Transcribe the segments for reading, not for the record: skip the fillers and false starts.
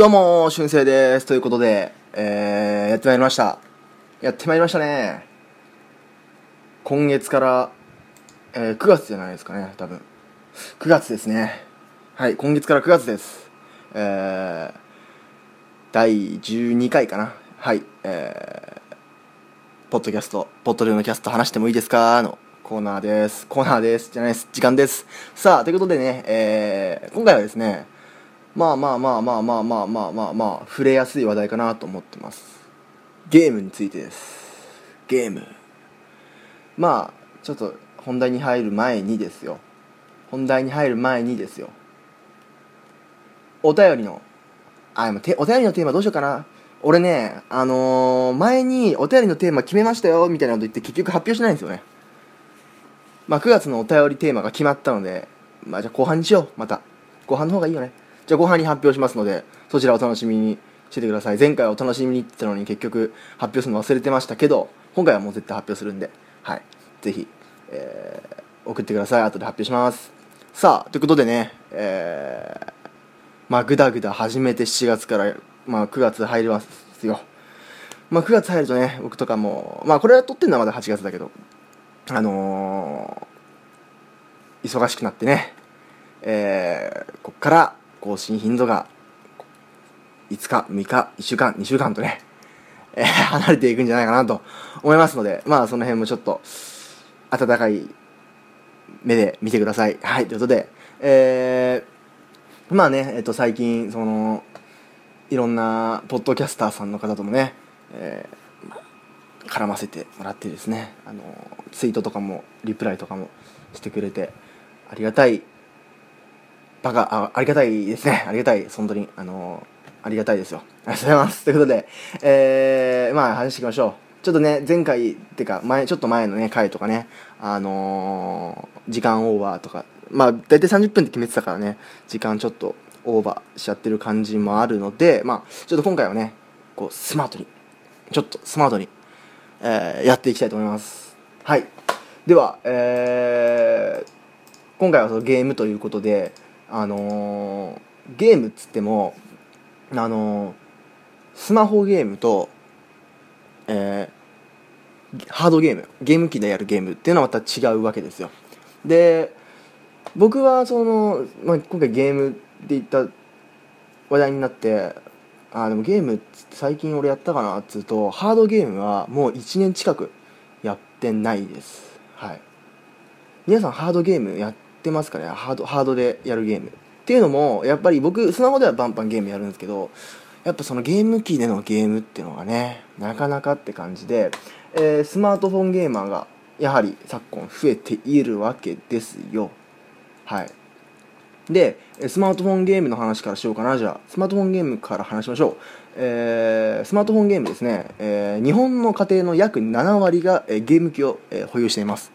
どうもー、しゅんせいです。ということで、やってまいりました。やってまいりましたね。今月から、9月じゃないですかね、多分。9月ですね。はい、今月から9月です。第12回かな。はい、ポッドリオのキャスト話してもいいですかのコーナーです。時間です。さあ、ということでね、今回はですね、まあ触れやすい話題かなと思ってます。ゲームについてです。ゲーム、まあちょっと本題に入る前にですよ、お便りのテーマどうしようかな。俺ね、前にお便りのテーマ決めましたよみたいなこと言って結局発表しないんですよね。まあ9月のお便りテーマが決まったので、まあじゃあ後半にしよう。また後半の方がいいよね。じゃあ後半に発表しますので、そちらお楽しみにしててください。前回はお楽しみにって言ったのに結局発表するの忘れてましたけど、今回はもう絶対発表するんで、はい、ぜひ、送ってください。後で発表します。さあ、ということでね、まあぐだぐだ始めて7月から、まあ、9月入りますよ。まあ9月入るとね、僕とかもまあこれは撮ってんのはまだ8月だけど、忙しくなってね、こっから更新頻度が5日、6日、1週間、2週間とね、離れていくんじゃないかなと思いますので、まあその辺もちょっと温かい目で見てください。はい、ということで、まあね、最近そのいろんなポッドキャスターさんの方ともね、絡ませてもらってですね、ツイートとかもリプライとかもしてくれてありがたいですね。ありがたい。本当に、ありがたいですよ。ありがとうございます。ということで、まあ、話していきましょう。ちょっとね、前回、ってか、ちょっと前のね、回とかね、時間オーバーとか、まあ、だいたい30分って決めてたからね、時間ちょっとオーバーしちゃってる感じもあるので、まあ、ちょっと今回はね、こう、スマートに、やっていきたいと思います。はい。では、今回はそのゲームということで、ゲームっつっても、スマホゲームと、ハードゲーム、ゲーム機でやるゲームっていうのはまた違うわけですよ。で、僕はその、まあ、今回ゲームでいった話題になって、でもゲームって最近俺やったかなっつうと、ハードゲームはもう1年近くやってないです。はい、皆さんハードゲームやってますかね。ハードでやるゲームっていうのも、やっぱり僕スマホではバンバンゲームやるんですけど、やっぱそのゲーム機でのゲームっていうのがね、なかなかって感じで、スマートフォンゲーマーがやはり昨今増えているわけですよ。はい。で、スマートフォンゲームの話からしようかな。じゃあスマートフォンゲームから話しましょう。スマートフォンゲームですね、日本の家庭の約7割が、ゲーム機を、保有しています。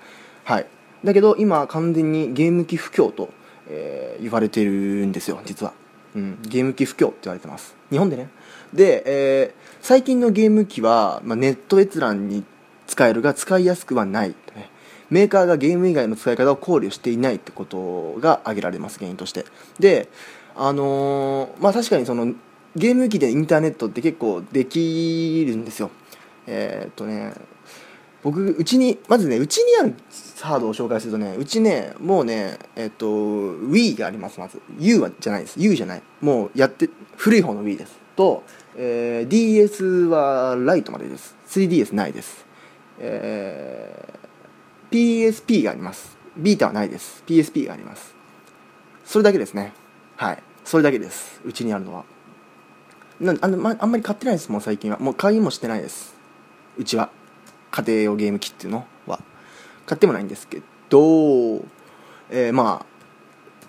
はい。だけど今完全にゲーム機不況と、言われてるんですよ、実は。うん、ゲーム機不況って言われてます、日本でね。で、最近のゲーム機は、まあ、ネット閲覧に使えるが使いやすくはない、ね、メーカーがゲーム以外の使い方を考慮していないってことが挙げられます、原因として。で、まあ確かにそのゲーム機でインターネットって結構できるんですよ。うちにあるハードを紹介するとね、うちね、もうね、Wii があります、まず。U じゃない。もうやって、古い方の Wii です。と、DS はライトまでです。3DS ないです。PSP があります。ビータはないです。PSP があります。それだけですね。はい。それだけです。うちにあるのは。あんまり買ってないです、もう最近は。もう買いもしてないです。うちは。家庭用ゲーム機っていうのは買ってもないんですけど、まあ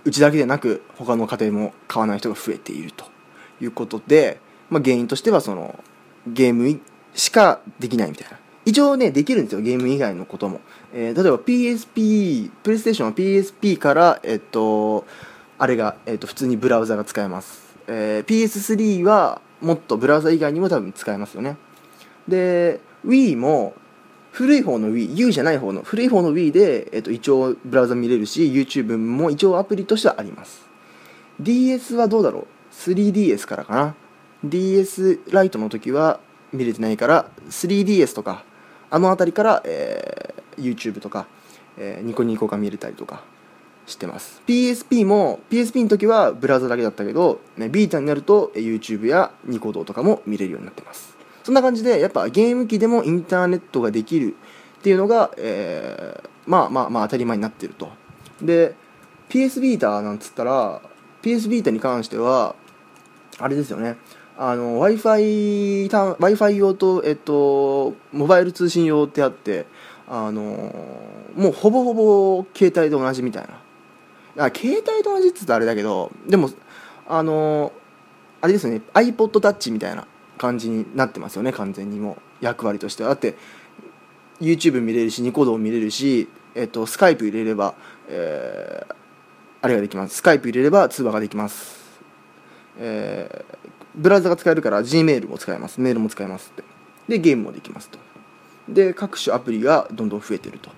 うちだけでなく他の家庭も買わない人が増えているということで、まあ、原因としてはそのゲームしかできないみたいな。一応ねできるんですよ、ゲーム以外のことも。例えば PSP、 プレイステーションは PSP からあれが、普通にブラウザが使えます。PS3 はもっとブラウザ以外にも多分使えますよね。で Wii も古い方の Wii、U じゃない方の古い方の Wii で、一応ブラウザ見れるし、 YouTube も一応アプリとしてはあります。 DS はどうだろう、3DS からかな。DS ライトの時は見れてないから 3DS とかあの辺りから、YouTube とか、ニコニコが見れたりとかしてます。 PSP も PSP の時はブラウザだけだったけど、ね、ビータになると YouTube やニコ動とかも見れるようになってます。そんな感じでやっぱゲーム機でもインターネットができるっていうのが、まあ当たり前になってると。で PS ビータなんつったら PS ビータに関してはあれですよね、Wi-Fi 用と、モバイル通信用ってあって、もうほぼほぼ携帯と同じみたいな。携帯と同じって言ったらあれだけど、でも、あれですよね、iPod Touch みたいな感じになってますよね、完全にもう役割としては。だって、YouTube 見れるし、ニコ動見れるし、スカイプ入れれば、あれができます。スカイプ入れれば通話ができます。ブラウザが使えるから Gmail も使えます、メールも使えますって。でゲームもできますと。で各種アプリがどんどん増えてると。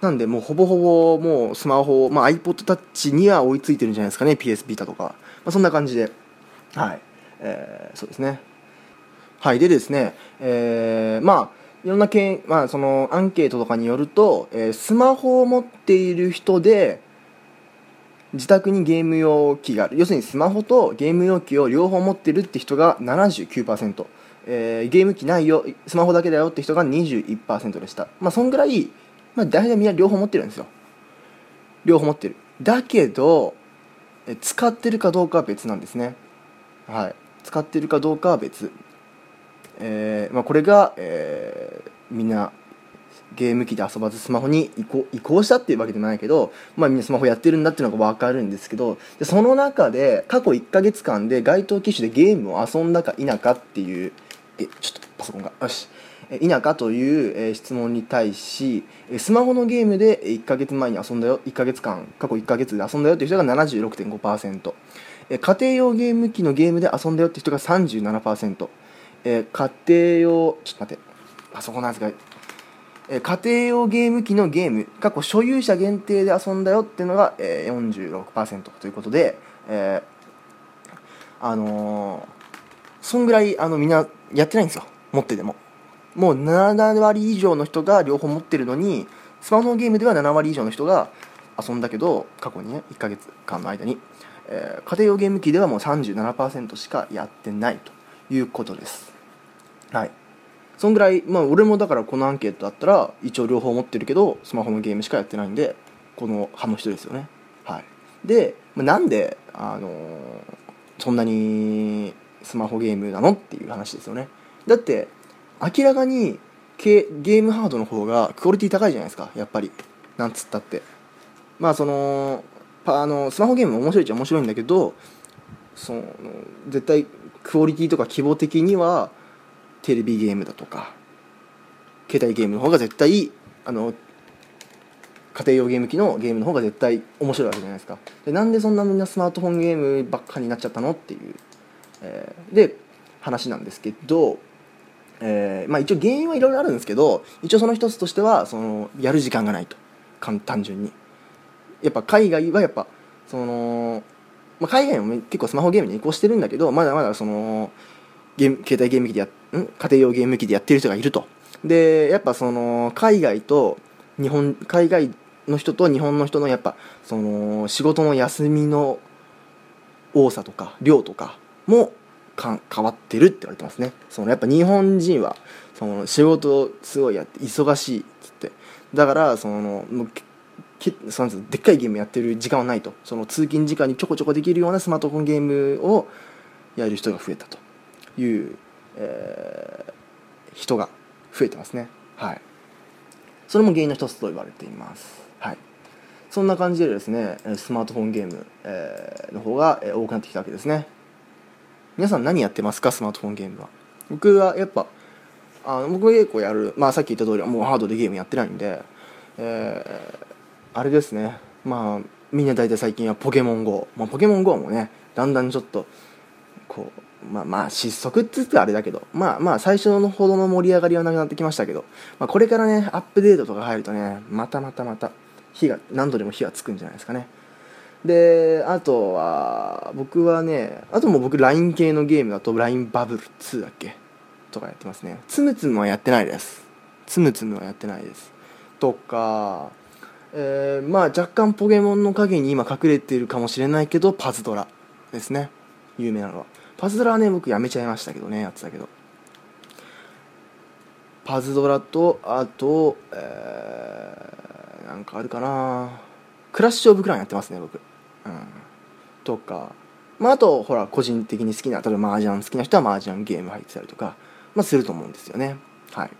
なんでもうほぼほぼもうスマホ、iPod Touch には追いついてるんじゃないですかね、 PS Vita とか、そんな感じで、はい、そうですね。はいでですね、いろんなそのアンケートとかによると、スマホを持っている人で自宅にゲーム用機がある、要するにスマホとゲーム用機を両方持ってるって人が 79%、ゲーム機ないよスマホだけだよって人が 21% でした。そんぐらい、大体みんな両方持ってるんですよ。両方持ってる、だけど使ってるかどうかは別なんですね。はい、使ってるかどうかは別、これが、みんなゲーム機で遊ばずスマホに移行したっていうわけでもないけど、みんなスマホやってるんだっていうのが分かるんですけど、でその中で過去1ヶ月間で該当機種でゲームを遊んだか否かっていうという質問に対し、スマホのゲームで1ヶ月前に遊んだよ、過去1ヶ月で遊んだよっていう人が 76.5%、 家庭用ゲーム機のゲームで遊んだよって人が 37%、 家庭用ちょっと待ってパソコンなんですが、家庭用ゲーム機のゲーム過去所有者限定で遊んだよっていうのが 46% ということで、そんぐらいみんなやってないんですよ、持ってても。もう7割以上の人が両方持ってるのに、スマホのゲームでは7割以上の人が遊んだけど、過去にね1ヶ月間の間に、家庭用ゲーム機ではもう 37% しかやってないということです。はい、そんぐらい、俺もだからこのアンケートだったら一応両方持ってるけどスマホのゲームしかやってないんで、この派の人ですよね。はい。で、なんで、そんなにスマホゲームなのっていう話ですよね。だって明らかにゲームハードの方がクオリティ高いじゃないですか、やっぱり。なんつったってスマホゲームも面白いっちゃ面白いんだけど、絶対クオリティとか規模的にはテレビゲームだとか携帯ゲームの方が絶対家庭用ゲーム機のゲームの方が絶対面白いわけじゃないですか。でなんでそんなみんなスマートフォンゲームばっかになっちゃったのっていう、で話なんですけど、一応原因はいろいろあるんですけど、一応その一つとしてはやる時間がないと。単純にやっぱ海外はやっぱ海外も結構スマホゲームに移行してるんだけど、まだまだ携帯ゲーム機で家庭用ゲーム機でやってる人がいると。でやっぱ海外の人と日本の人のやっぱ仕事の休みの多さとか量とかも変わってるって言われてますね。やっぱ日本人は仕事をすごいやって忙しいっつって、だからでっかいゲームやってる時間はないと。通勤時間にちょこちょこできるようなスマートフォンゲームをやる人が増えたという、人が増えてますね。はい、それも原因の一つと言われています。はい、そんな感じでですね、スマートフォンゲーム、の方が多くなってきたわけですね。皆さん何やってますか、スマートフォンゲームは。僕はやっぱ僕結構やる、さっき言った通りもうハードでゲームやってないんで、あれですね。みんな大体最近はポケモン GO、ポケモン GO もねだんだんちょっとこう。失速って言ってあれだけど、最初のほどの盛り上がりはなくなってきましたけど、これからねアップデートとか入るとね、また火が何度でも火がつくんじゃないですかね。であとは僕はね、あともう僕 LINE 系のゲームだと LINE バブル2だっけとかやってますね。つむつむはやってないです。つむつむはやってないですとか、まあ若干ポケモンの影に今隠れているかもしれないけどパズドラですね、有名なのは。パズドラはね僕やめちゃいましたけどね、やってたけど。パズドラとあと、なんかあるかな、クラッシュオブクランやってますね僕、とか、まあ、あとほら個人的に好きな、例えば麻雀好きな人は麻雀ゲーム入ってたりとか、まあ、すると思うんですよね。はい、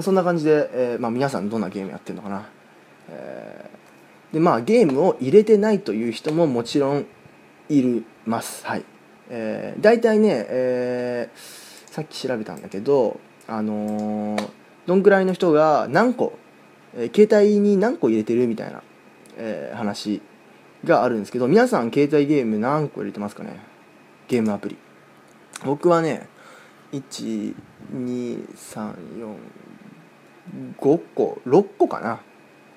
そんな感じで、まあ、皆さんどんなゲームやってるのかな、でまあゲームを入れてないという人ももちろんいます。はい、大体ね、さっき調べたんだけど、どんくらいの人が何個、携帯に何個入れてるみたいな、話があるんですけど、皆さん携帯ゲーム何個入れてますかね、ゲームアプリ。僕はね 1,2,3,4,5 個6個かな、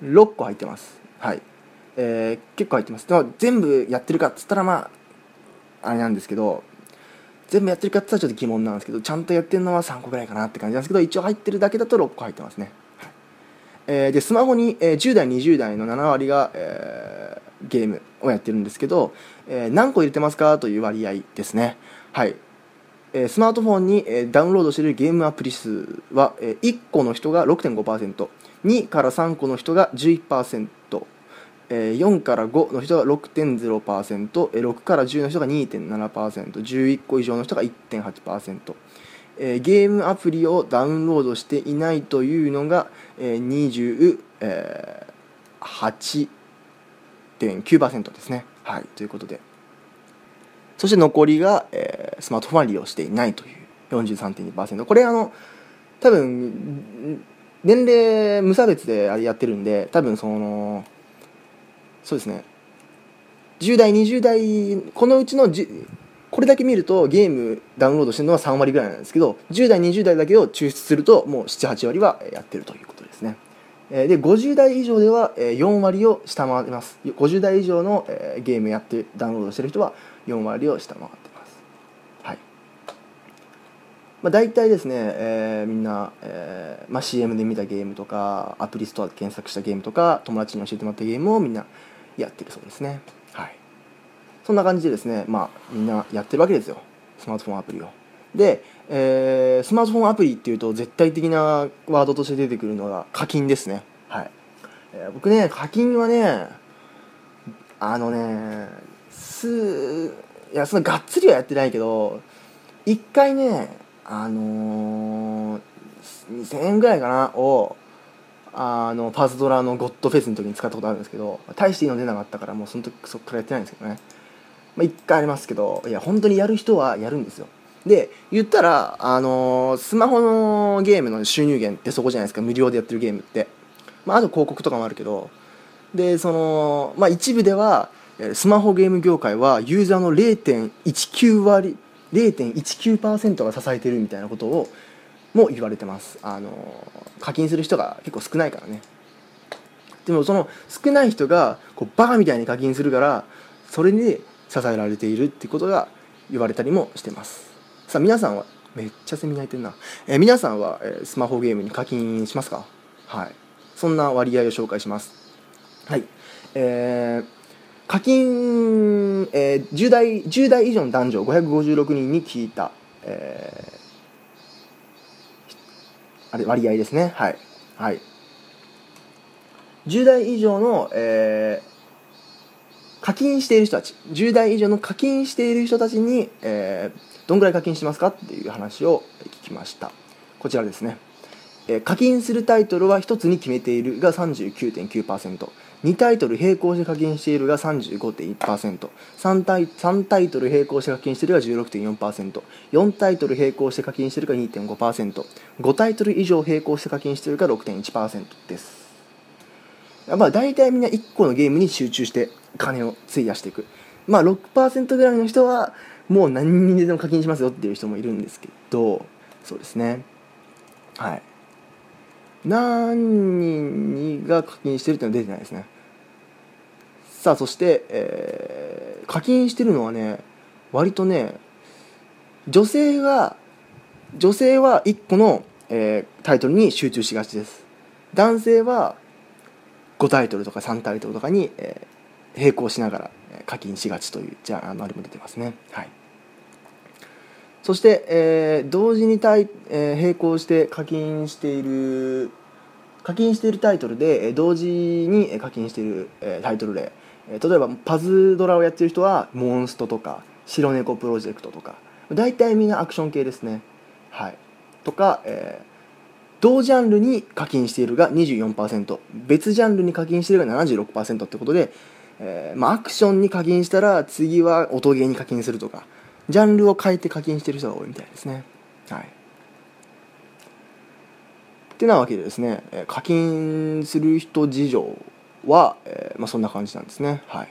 6個入ってます。はい、結構入ってます。でも全部やってるかっつったらまああれなんですけど、全部やってるかっつったらちょっと疑問なんですけど、ちゃんとやってるのは3個ぐらいかなって感じなんですけど、一応入ってるだけだと6個入ってますね。はい、でスマホに、10代20代の7割が、ゲームをやってるんですけど、何個入れてますかという割合ですね。はい、スマートフォンに、ダウンロードしているゲームアプリ数は、1個の人が 6.5%、 2から3個の人が 11%、4から5の人が 6.0%、6から10の人が 2.7%、 11個以上の人が 1.8%、ゲームアプリをダウンロードしていないというのが 28.9% ですね。はい、ということで、そして残りが、スマートフォンは利用していないという 43.2%。 これ多分年齢無差別でやってるんで、多分そうですね、10代20代このうちのこれだけ見るとゲームダウンロードしてるのは3割ぐらいなんですけど、10代20代だけを抽出するともう 7,8 割はやってるということですね。で50代以上では4割を下回ってます。50代以上のゲームやってダウンロードしてる人は4割を下回ってます。はい、まあ、大体ですね、みんな、まあ、CM で見たゲームとかアプリストアで検索したゲームとか友達に教えてもらったゲームをみんなやってるそうですね。はい、そんな感じでですね、まあ、みんなやってるわけですよ、スマートフォンアプリを。で、スマートフォンアプリっていうと絶対的なワードとして出てくるのが課金ですね。はい、僕ね課金はねいやそのがっつりはやってないけど、一回ね2000円ぐらいかなをパズドラのゴッドフェスの時に使ったことあるんですけど、大していいの出なかったからもうその時そっからやってないんですけどね。まあ、1回ありますけど、いや本当にやる人はやるんですよ。で言ったらスマホのゲームの収入源ってそこじゃないですか、無料でやってるゲームって。まあ、あと広告とかもあるけど、でまあ、一部ではスマホゲーム業界はユーザーの 0.19% が支えてるみたいなことをも言われてます。課金する人が結構少ないからね。でもその少ない人がこうバカみたいに課金するから、それに支えられているってことが言われたりもしてます。さあ皆さんは、めっちゃセミ鳴いてるな、皆さんは、スマホゲームに課金しますか。はい、そんな割合を紹介します。はい、課金、10代以上の男女556人に聞いた、割合ですね。はい、はい、10代以上の、課金している人たち、10代以上の課金している人たちに、どんぐらい課金してますかっていう話を聞きました。こちらですね、課金するタイトルは1つに決めているが 39.9%、 2タイトル並行して課金しているが 35.1%、 3タイトル並行して課金しているが 16.4%、 4タイトル並行して課金しているが 2.5%、 5タイトル以上並行して課金しているが 6.1% です。まあ大体みんな1個のゲームに集中して金を費やしていく。まあ 6% ぐらいの人はもう何にでも課金しますよっていう人もいるんですけど、そうですね。はい、何人が課金してるっていうのは出てないですね。さあそして、課金してるのはね、割とね、女性は1個の、タイトルに集中しがちです。男性は5タイトルとか3タイトルとかに、並行しながら課金しがちという、じゃああれも出てますね。はい。そして、同時に並行して課金しているタイトルで、同時に課金している、タイトル例、例えばパズドラをやっている人はモンストとか白猫プロジェクトとか、大体みんなアクション系ですね。はい。とか、同ジャンルに課金しているが 24%、 別ジャンルに課金しているが 76% ってことで、アクションに課金したら次は音ゲーに課金するとか、ジャンルを変えて課金してる人が多いみたいですね。はい。ってなわけでですね、課金する人事情は、そんな感じなんですね。はい。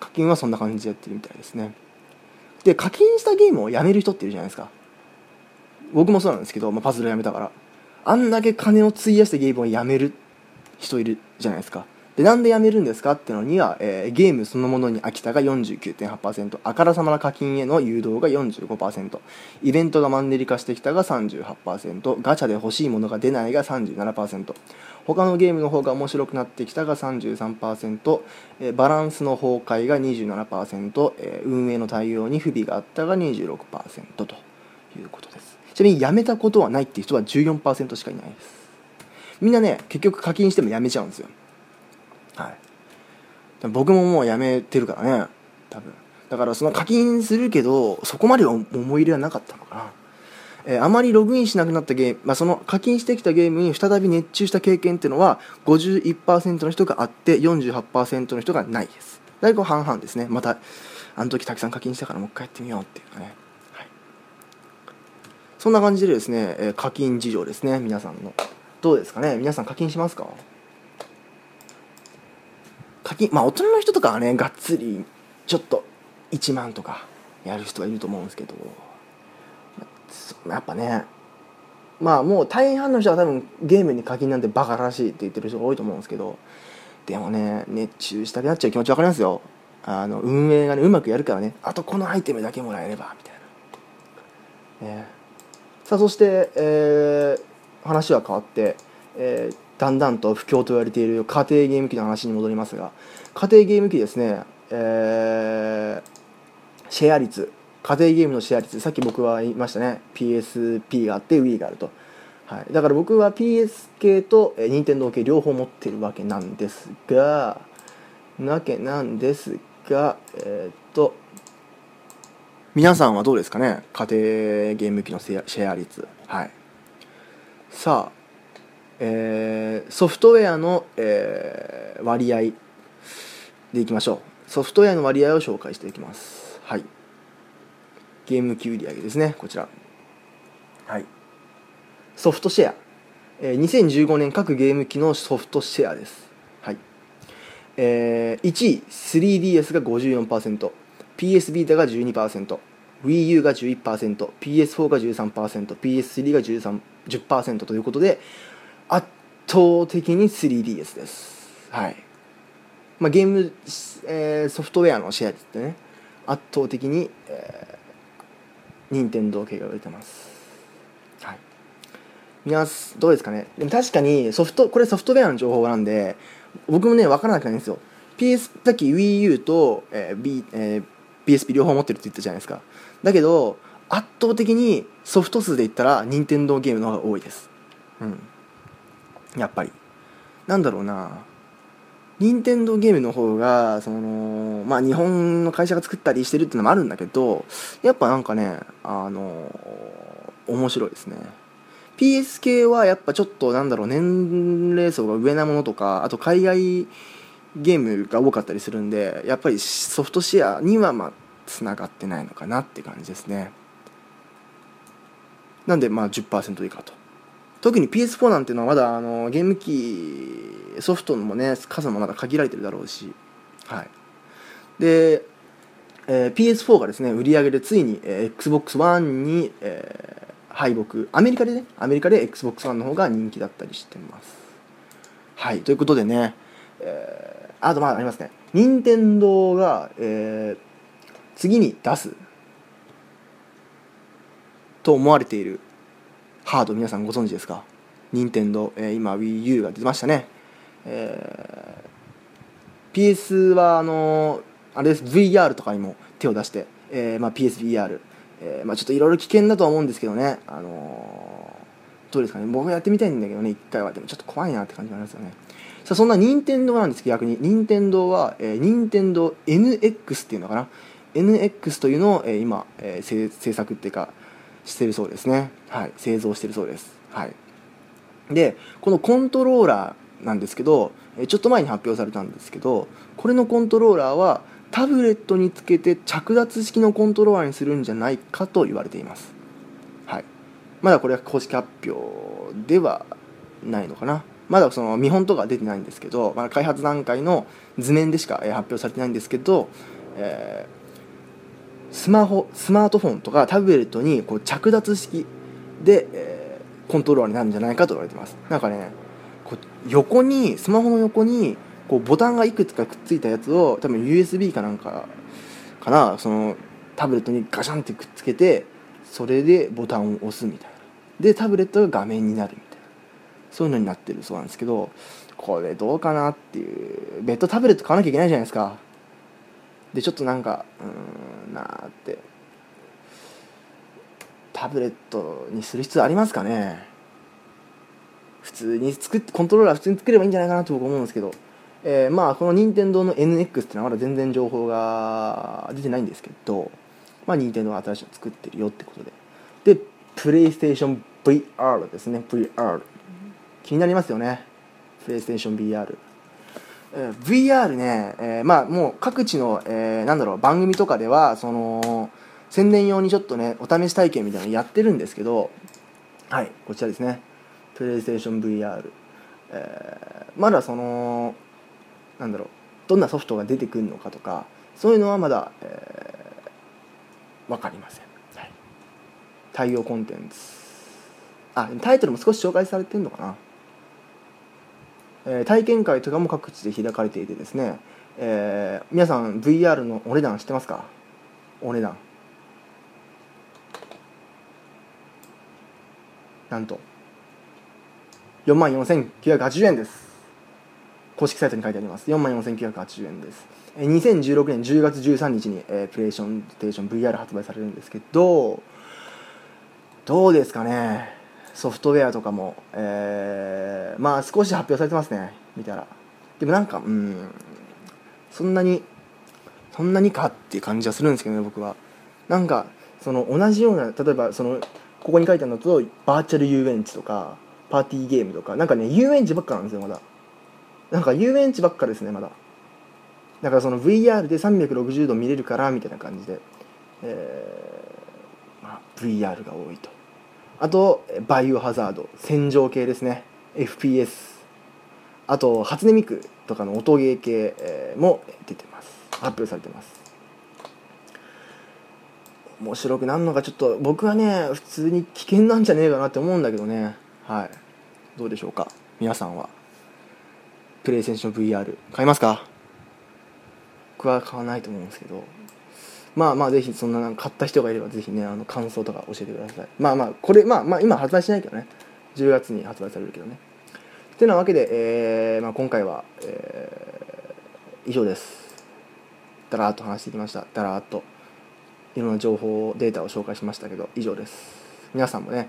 課金はそんな感じでやってるみたいですね。で、課金したゲームをやめる人っているじゃないですか。僕もそうなんですけど、パズルやめたから。あんだけ金を費やしてゲームをやめる人いるじゃないですか。で、なんでやめるんですかってのには、ゲームそのものに飽きたが 49.8%、 あからさまな課金への誘導が 45%、 イベントがマンネリ化してきたが 38%、 ガチャで欲しいものが出ないが 37%、 他のゲームの方が面白くなってきたが 33%、バランスの崩壊が 27%、運営の対応に不備があったが 26% ということです。ちなみにやめたことはないっていう人は 14% しかいないです。みんなね、結局課金してもやめちゃうんですよ。はい、僕ももうやめてるからね、多分。だからその課金するけどそこまでは思い入れはなかったのかな。あまりログインしなくなったゲーム、その課金してきたゲームに再び熱中した経験っていうのは 51% の人があって 48% の人がないです。だいぶ半々ですね。またあの時たくさん課金したからもう一回やってみようっていうかね。はい、そんな感じでですね、課金事情ですね。皆さんのどうですかね。皆さん課金しますか？課金、大人の人とかはね、がっつりちょっと1万とかやる人はいると思うんですけど、やっぱね、もう大半の人は多分ゲームに課金なんてバカらしいって言ってる人が多いと思うんですけど、でもね、熱中したくなっちゃう気持ち分かりますよ。運営がねうまくやるからね、あとこのアイテムだけもらえればみたいな、さあそして、話は変わって、だんだんと不況と言われている家庭ゲーム機の話に戻りますが、家庭ゲーム機ですね、シェア率、家庭ゲームのシェア率、さっき僕は言いましたね、 PSP があって Wii があると。はい、だから僕は PS 系と Nintendo 系両方持ってるわけなんですが、皆さんはどうですかね、家庭ゲーム機のシェア率。はい。さあ、ソフトウェアの、割合でいきましょう。ソフトウェアの割合を紹介していきます。はい、ゲーム機売上ですね、こちら。はい、ソフトシェア、2015年各ゲーム機のソフトシェアです。はい、1位 3DS が 54%、 PS Vita が 12%、 Wii U が 11%、 PS4 が 13%、 PS3 が 10% ということで、圧倒的に 3DS です。はい。ゲーム、ソフトウェアのシェア率ってね、圧倒的に、任天堂系が売れてます。はい。皆さんどうですかね。でも確かにこれソフトウェアの情報なんで、僕もね分からなくないんですよ。さっき Wii U と、PSP 両方持ってるって言ったじゃないですか。だけど圧倒的にソフト数で言ったら任天堂ゲームの方が多いです。うん。やっぱりなんだろうな、任天堂ゲームの方が日本の会社が作ったりしてるっていうのもあるんだけど、やっぱなんかね面白いですね。 PS 系はやっぱちょっと年齢層が上なものとか、あと海外ゲームが多かったりするんで、やっぱりソフトシェアにはつながってないのかなって感じですね。なんで10% 以下と。特に PS4 なんてのはまだゲーム機ソフトもね、数もまだ限られてるだろうし。はい、で、PS4 がですね売り上げでついに、Xbox One に、敗北。アメリカで Xbox One の方が人気だったりしてます。はい、ということでね、あとまあありますね、任天堂が、次に出すと思われているハード、皆さんご存知ですか？任天堂、今 WiiU が出ましたね。PS はあれです、 VR とかにも手を出して、PSVR、ちょっといろいろ危険だとは思うんですけどね、どうですかね、僕やってみたいんだけどね、一回は。でもちょっと怖いなって感じがありますよね。さあ、そんな任天堂なんですけど、逆に任天堂は、任天堂 NX っていうのかな、 NX というのを、今、制作っていうかしてるそうですね。はい、製造してるそうです。はい。でこのコントローラーなんですけど、ちょっと前に発表されたんですけど、これのコントローラーはタブレットにつけて着脱式のコントローラーにするんじゃないかと言われています。はい、まだこれは公式発表ではないのかな。まだその見本とか出てないんですけど、まだ開発段階の図面でしか発表されてないんですけど、スマートフォンとかタブレットにこう着脱式で、コントローラーになるんじゃないかと言われてます。なんかね、こう横にスマホの横にこうボタンがいくつかくっついたやつを、多分 USB かなんかかな、そのタブレットにガシャンってくっつけて、それでボタンを押すみたいな、でタブレットが画面になるみたいな、そういうのになってるそうなんですけど、これどうかなっていう。別途タブレット買わなきゃいけないじゃないですか。でちょっとなんかなって、タブレットにする必要ありますかね。普通にコントローラー普通に作ればいいんじゃないかなと僕思うんですけど、この任天堂の NX っていうのはまだ全然情報が出てないんですけど、任天堂が新しいの作ってるよってことで。で、PlayStation VR ですね。VR 気になりますよね。PlayStation VR。VR ね、もう各地の、番組とかではその宣伝用にちょっとね、お試し体験みたいなのやってるんですけど、はい、こちらですね。PlayStation VR。まだそのどんなソフトが出てくるのかとか、そういうのはまだ、分かりません。はい、対応コンテンツ、タイトルも少し紹介されてるのかな。体験会とかも各地で開かれていてですね、皆さん VR のお値段知ってますか？お値段なんと 44,980 円です。公式サイトに書いてあります。 44,980 円です。2016年10月13日に、PlayStation VR 発売されるんですけど、どうですかね。ソフトウェアとかも、少し発表されてますね、見たら。でもそんなにかっていう感じはするんですけどね、僕は。なんかその同じような、例えばそのここに書いてあるのと、バーチャル遊園地とかパーティーゲームとか、なんかね、遊園地ばっかなんですよ。まだなんか遊園地ばっかですね、まだ。だからその VR で360度見れるからみたいな感じで、VR が多いと。あとバイオハザード、戦場系ですね、 FPS。 あと初音ミクとかの音ゲー系も出てます、発表されてます。面白くなるのか、ちょっと僕はね、普通に危険なんじゃねえかなって思うんだけどね。はい、どうでしょうか。皆さんはプレイステーション VR 買いますか？僕は買わないと思うんですけど、ぜひそんな買った人がいれば、ぜひね、感想とか教えてください。これ今発売しないけどね、10月に発売されるけどね。ってなわけで、今回は、以上です。だらーっと話してきました。だらーっといろんな情報データを紹介しましたけど、以上です。皆さんもね、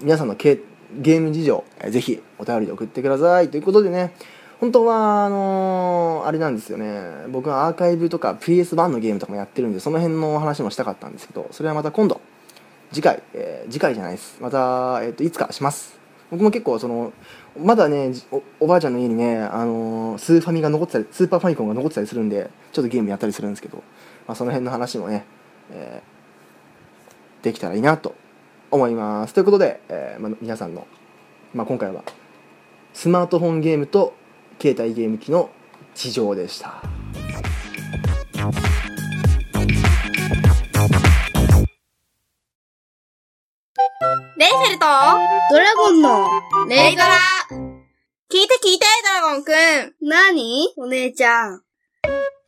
皆さんのゲーム事情、ぜひお便りで送ってくださいということでね。本当はあれなんですよね、僕はアーカイブとか PS1 のゲームとかもやってるんで、その辺のお話もしたかったんですけど、それはまた今度、次回じゃないです、また、いつかします。僕も結構まだね、 おばあちゃんの家にね、スーパーファミコンが残ってたりするんで、ちょっとゲームやったりするんですけど、その辺の話もね、できたらいいなと思います。ということで、皆さんの、今回はスマートフォンゲームと携帯ゲーム機の事情でした。レイフェルとドラゴンのレイドラ、聞いて聞いてドラゴン。ゴンくん。何？お姉ちゃん。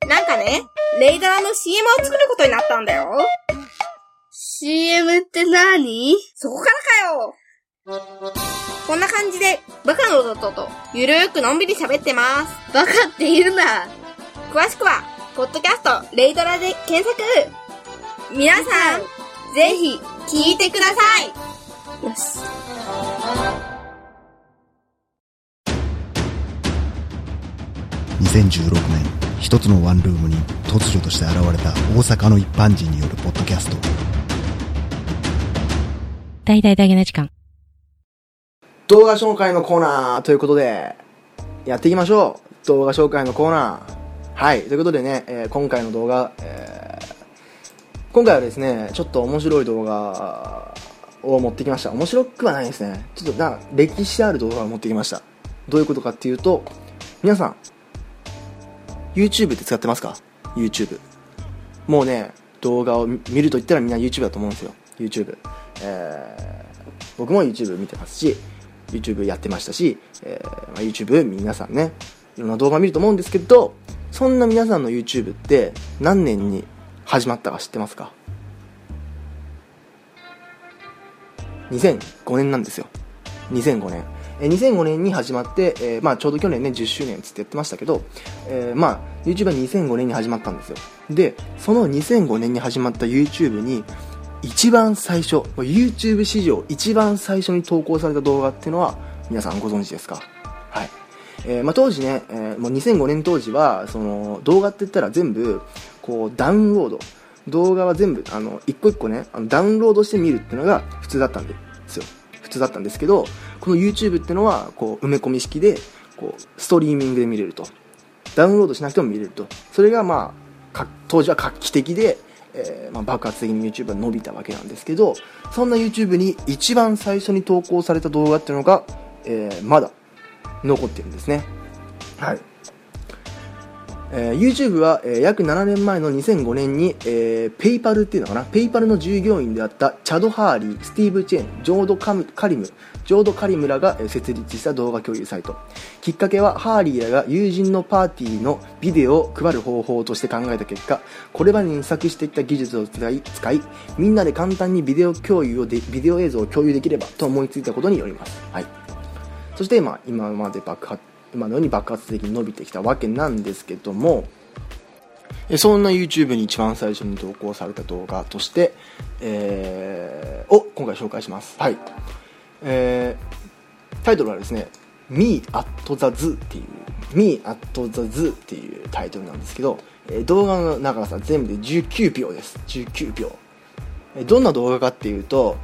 なんかね、レイダラの CM を作ることになったんだよ。CM って何？そこからかよ。こんな感じで、バカの弟とゆるーくのんびり喋ってます。バカって言うな。詳しくは、ポッドキャストレイドラで検索。皆さん、ぜひ聞いてください。よし。2016年、一つのワンルームに突如として現れた大阪の一般人によるポッドキャスト。大々大げな時間。動画紹介のコーナーということで、やっていきましょう。動画紹介のコーナー。はい、ということでね、今回の動画、今回はですね、ちょっと面白い動画を持ってきました。面白くはないですね。ちょっと歴史ある動画を持ってきました。どういうことかっていうと、皆さん、YouTube って使ってますか？ YouTube。もうね、動画を見ると言ったらみんな YouTube だと思うんですよ。YouTube。僕も YouTube 見てますし、YouTube やってましたし、YouTube 皆さんね、いろんな動画見ると思うんですけど、そんな皆さんの YouTube って何年に始まったか知ってますか？2005年なんですよ。2005年。2005年に始まって、ちょうど去年ね、10周年つってやってましたけど、YouTube は2005年に始まったんですよ。で、その2005年に始まった YouTube に、一番最初、YouTube 史上一番最初に投稿された動画っていうのは、皆さんご存知ですか？はい。当時ね、もう2005年当時はその動画って言ったら全部こうダウンロード、動画は全部一個一個ねダウンロードして見るっていうのが普通だったんですよ。普通だったんですけど、この YouTube ってのはこう埋め込み式でこうストリーミングで見れると、ダウンロードしなくても見れると、それが当時は画期的で、爆発的に YouTube は伸びたわけなんですけど、そんな YouTube に一番最初に投稿された動画っていうのが、まだ残ってるんですね。はい。YouTube は、約7年前の2005年に、ペイパルっていうのかな、ペイパルの従業員であったチャド・ハーリー、スティーブ・チェン、ジョード・カリムらが、設立した動画共有サイト。きっかけはハーリーらが友人のパーティーのビデオを配る方法として考えた結果、これまでに試作してきた技術を使い、みんなで簡単にビデオ映像を共有できればと思いついたことによります。はい。そして今のように爆発的に伸びてきたわけなんですけども、そんな YouTube に一番最初に投稿された動画として、を今回紹介します。はい、タイトルはですね Me at the Zoo っていう Me at the Zoo っていうタイトルなんですけど、動画の長さ全部で19秒です。19秒。どんな動画かっていうと、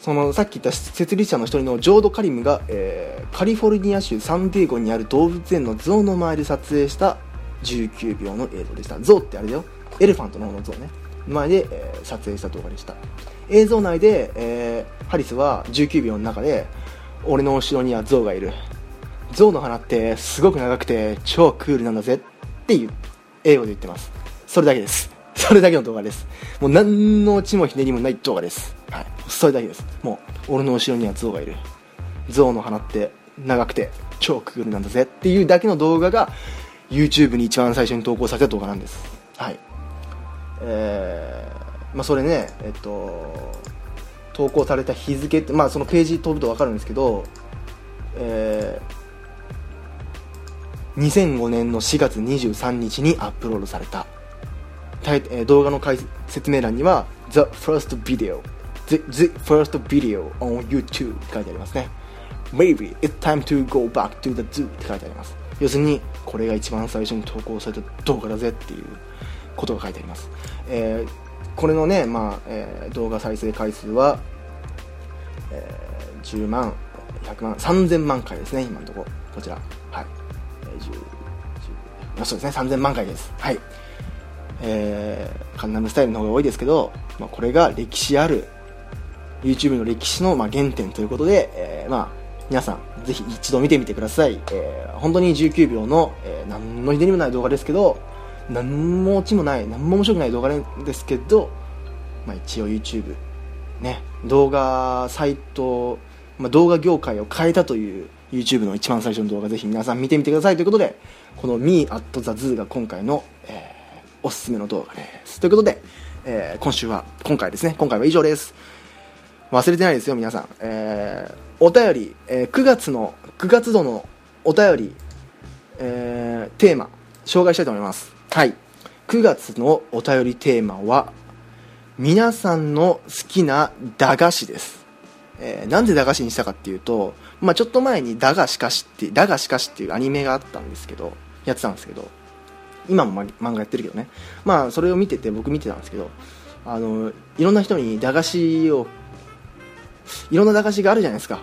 そのさっき言った設立者の一人のジョード・カリムが、カリフォルニア州サンディエゴにある動物園のゾウの前で撮影した19秒の映像でした。ゾウってあれだよ、エレファントの方のゾウね、前で、撮影した動画でした。映像内で、ハリスは19秒の中で俺の後ろにはゾウがいる、ゾウの鼻ってすごく長くて超クールなんだぜっていう英語で言ってます。それだけです。それだけの動画です。もう何の地もひねりもない動画です。はい、それだけです。もう俺の後ろにはゾウがいる、ゾウの鼻って長くて超クールなんだぜっていうだけの動画が YouTube に一番最初に投稿された動画なんです。はい、それね、投稿された日付って、そのページ飛ぶと分かるんですけど、2005年の4月23日にアップロードされた動画の説明欄には The first video on YouTube って書いてありますね。 Maybe it's time to go back to the zoo って書いてあります。要するにこれが一番最初に投稿された動画だぜっていうことが書いてあります。これのね、動画再生回数は、10万100万3000万回ですね、今のところ。こちら、はい、そうですね、3000万回です。はい。カンナムスタイルの方が多いですけど、これが歴史ある YouTube の歴史の、原点ということで、皆さんぜひ一度見てみてください。本当に19秒の、何のひねりもない動画ですけど、何も落ちもない、何も面白くない動画ですけど、一応 YouTube ね、動画サイト、動画業界を変えたという YouTube の一番最初の動画ぜひ皆さん見てみてくださいということで、この Me at the Zoo が今回の、おすすめの動画ですということで、今回は以上です。忘れてないですよ皆さん、お便り、9月度のお便り、テーマ紹介したいと思います。はい、9月のお便りテーマは皆さんの好きな駄菓子です。なんで駄菓子にしたかっていうと、ちょっと前に駄菓子かしっていうアニメがあったんですけど、今も漫画やってるけどね、それを僕見てたんですけど、いろんな人にいろんな駄菓子があるじゃないですか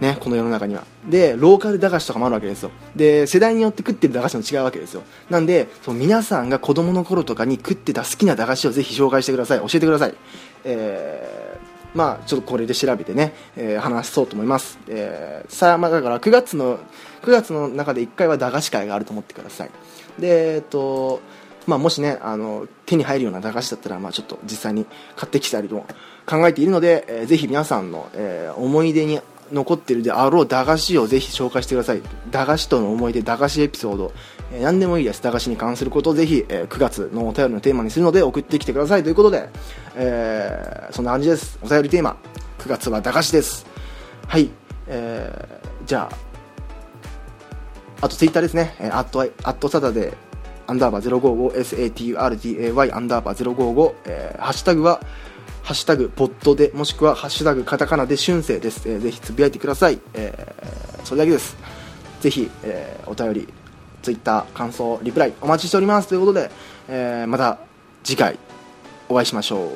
ね、この世の中には。でローカル駄菓子とかもあるわけですよ。で世代によって食ってる駄菓子も違うわけですよ。なんでその皆さんが子供の頃とかに食ってた好きな駄菓子をぜひ紹介してください、教えてください。ちょっとこれで調べてね、話そうと思います。だから9月の中で1回は駄菓子会があると思ってください。でもしね手に入るような駄菓子だったら、ちょっと実際に買ってきたりと考えているので、ぜひ皆さんの、思い出に残ってるであろう駄菓子をぜひ紹介してください。駄菓子との思い出、駄菓子エピソード、何でもいいです。駄菓子に関することをぜひ、9月のお便りのテーマにするので送ってきてくださいということで、そんな感じです。お便りテーマ9月は駄菓子です。はい、じゃああとツイッターですね、@saturday_055 saturday_055、ハッシュタグはハッシュタグポッドで、もしくはハッシュタグカタカナで春生です、ぜひつぶやいてください。それだけです。ぜひ、お便り、ツイッター、感想、リプライお待ちしておりますということで、また次回お会いしましょう。